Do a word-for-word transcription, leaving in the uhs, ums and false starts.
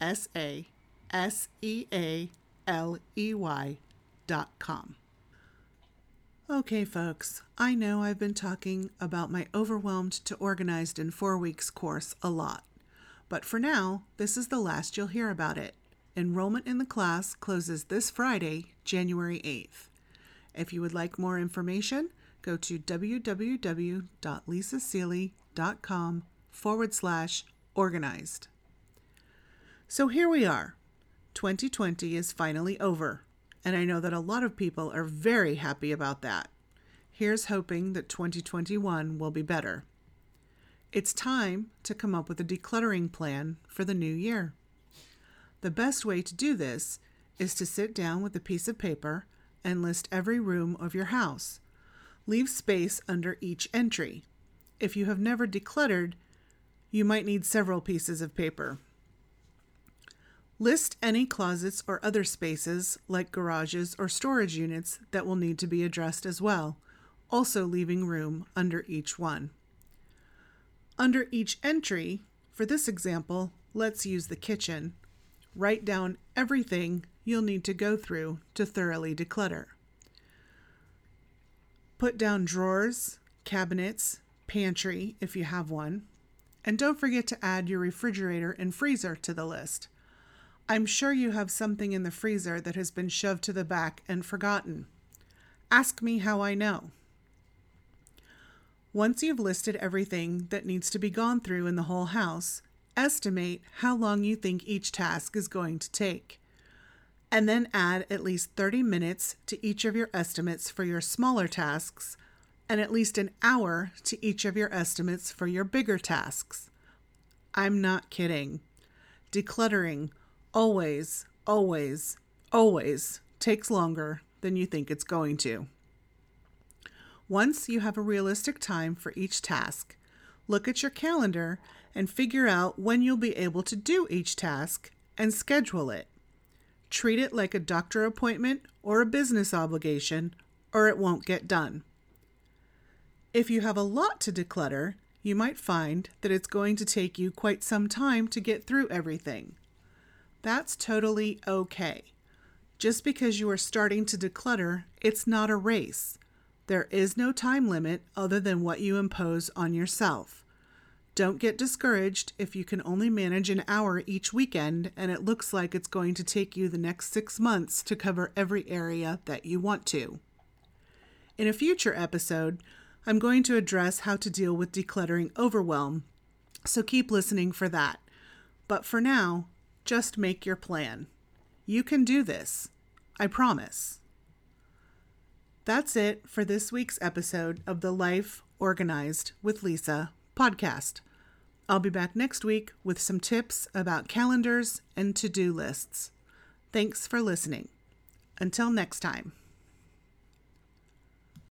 S A S E A L E Y dot com. Okay, folks, I know I've been talking about my Overwhelmed to Organized in Four Weeks course a lot, but for now, this is the last you'll hear about it. Enrollment in the class closes this Friday, January eighth. If you would like more information, go to w w w dot lisa seeley dot com forward slash organized. So here we are. twenty twenty is finally over, and I know that a lot of people are very happy about that. Here's hoping that twenty twenty-one will be better. It's time to come up with a decluttering plan for the new year. The best way to do this is to sit down with a piece of paper and list every room of your house. Leave space under each entry. If you have never decluttered, you might need several pieces of paper. List any closets or other spaces, like garages or storage units, that will need to be addressed as well, also leaving room under each one. Under each entry, for this example, let's use the kitchen. Write down everything you'll need to go through to thoroughly declutter. Put down drawers, cabinets, pantry if you have one, and don't forget to add your refrigerator and freezer to the list. I'm sure you have something in the freezer that has been shoved to the back and forgotten. Ask me how I know. Once you've listed everything that needs to be gone through in the whole house, estimate how long you think each task is going to take, and then add at least thirty minutes to each of your estimates for your smaller tasks, and at least an hour to each of your estimates for your bigger tasks. I'm not kidding. Decluttering Always, always, always takes longer than you think it's going to. Once you have a realistic time for each task, look at your calendar and figure out when you'll be able to do each task and schedule it. Treat it like a doctor appointment or a business obligation, or it won't get done. If you have a lot to declutter, you might find that it's going to take you quite some time to get through everything. That's totally okay. Just because you are starting to declutter, it's not a race. There is no time limit other than what you impose on yourself. Don't get discouraged if you can only manage an hour each weekend and it looks like it's going to take you the next six months to cover every area that you want to. In a future episode, I'm going to address how to deal with decluttering overwhelm, so keep listening for that. But for now, just make your plan. You can do this. I promise. That's it for this week's episode of the Life Organized with Lisa podcast. I'll be back next week with some tips about calendars and to-do lists. Thanks for listening. Until next time.